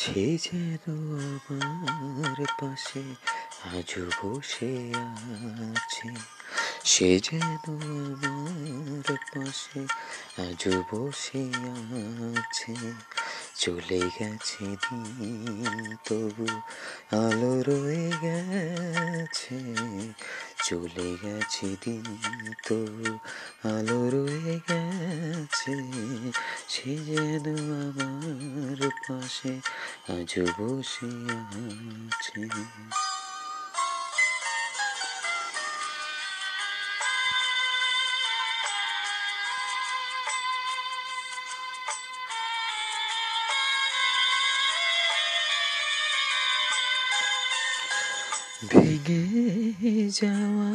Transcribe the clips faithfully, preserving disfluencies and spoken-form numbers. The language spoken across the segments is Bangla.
সে যেন আমার পাশে আজও বসে আছে, সে যেন আমার পাশে আজও বসে আছে। চলে গেছে দিন তবু আলো রয়ে গেছে, চলে গেছে দিন তবু আলো রয়ে গেছে। সে যেন আমার পাশে আজও বসে আছে। ভেঙে যাওয়া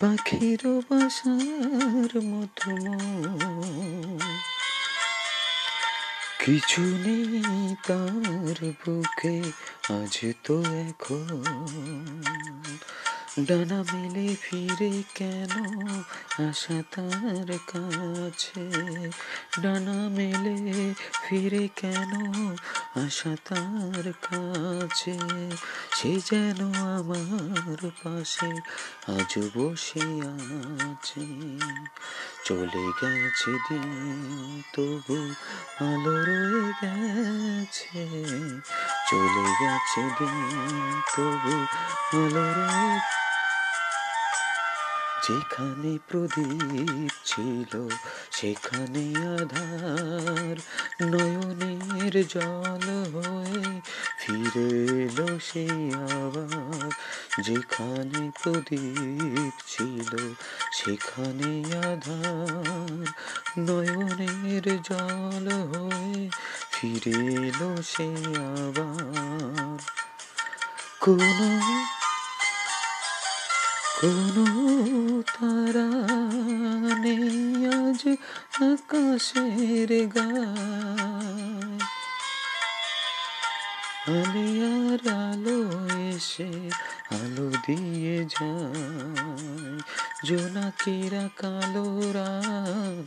পাখির বাসার মতো কিছু নেই তার বুকে আজ তো এখন। ডানা মেলে ফিরে কেন আশা তার কাছে, ডানা মেলে ফিরে কেন আশা তার কাছে। সে যেন আমার পাশে আজও বসে আছে, চলে গেছে দিন তবু আলো রয়ে গেছে, চলে গেছে দিন তবু আলো রয়ে। যেখানে প্রদীপ ছিল সেখানে আধার, নয়নের জল হয়ে ফিরে এলো সে আবার। যেখানে প্রদীপ ছিল সেখানে আধার, নয়নের জল হয়ে ফিরে এলো সে আবার। কোনো কোনো তারা নেই আজ আকাশের গায়, আমি আর আলো এসে আলো দিয়ে যায়। জোনাকিরা কালো রাত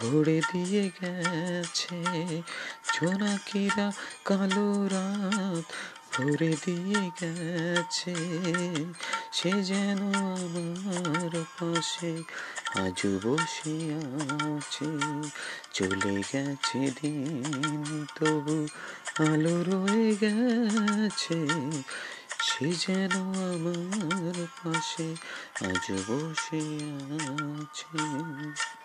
ভরে দিয়ে গেছে, জোনাকিরা কালো রাত ভরে দিয়ে গেছে। সে যেন আমার পাশে আজও বসে আছে, চলে গেছে দিন তবু আলো রয়ে গেছে। সে যেন আমার পাশে আজও বসে আছে।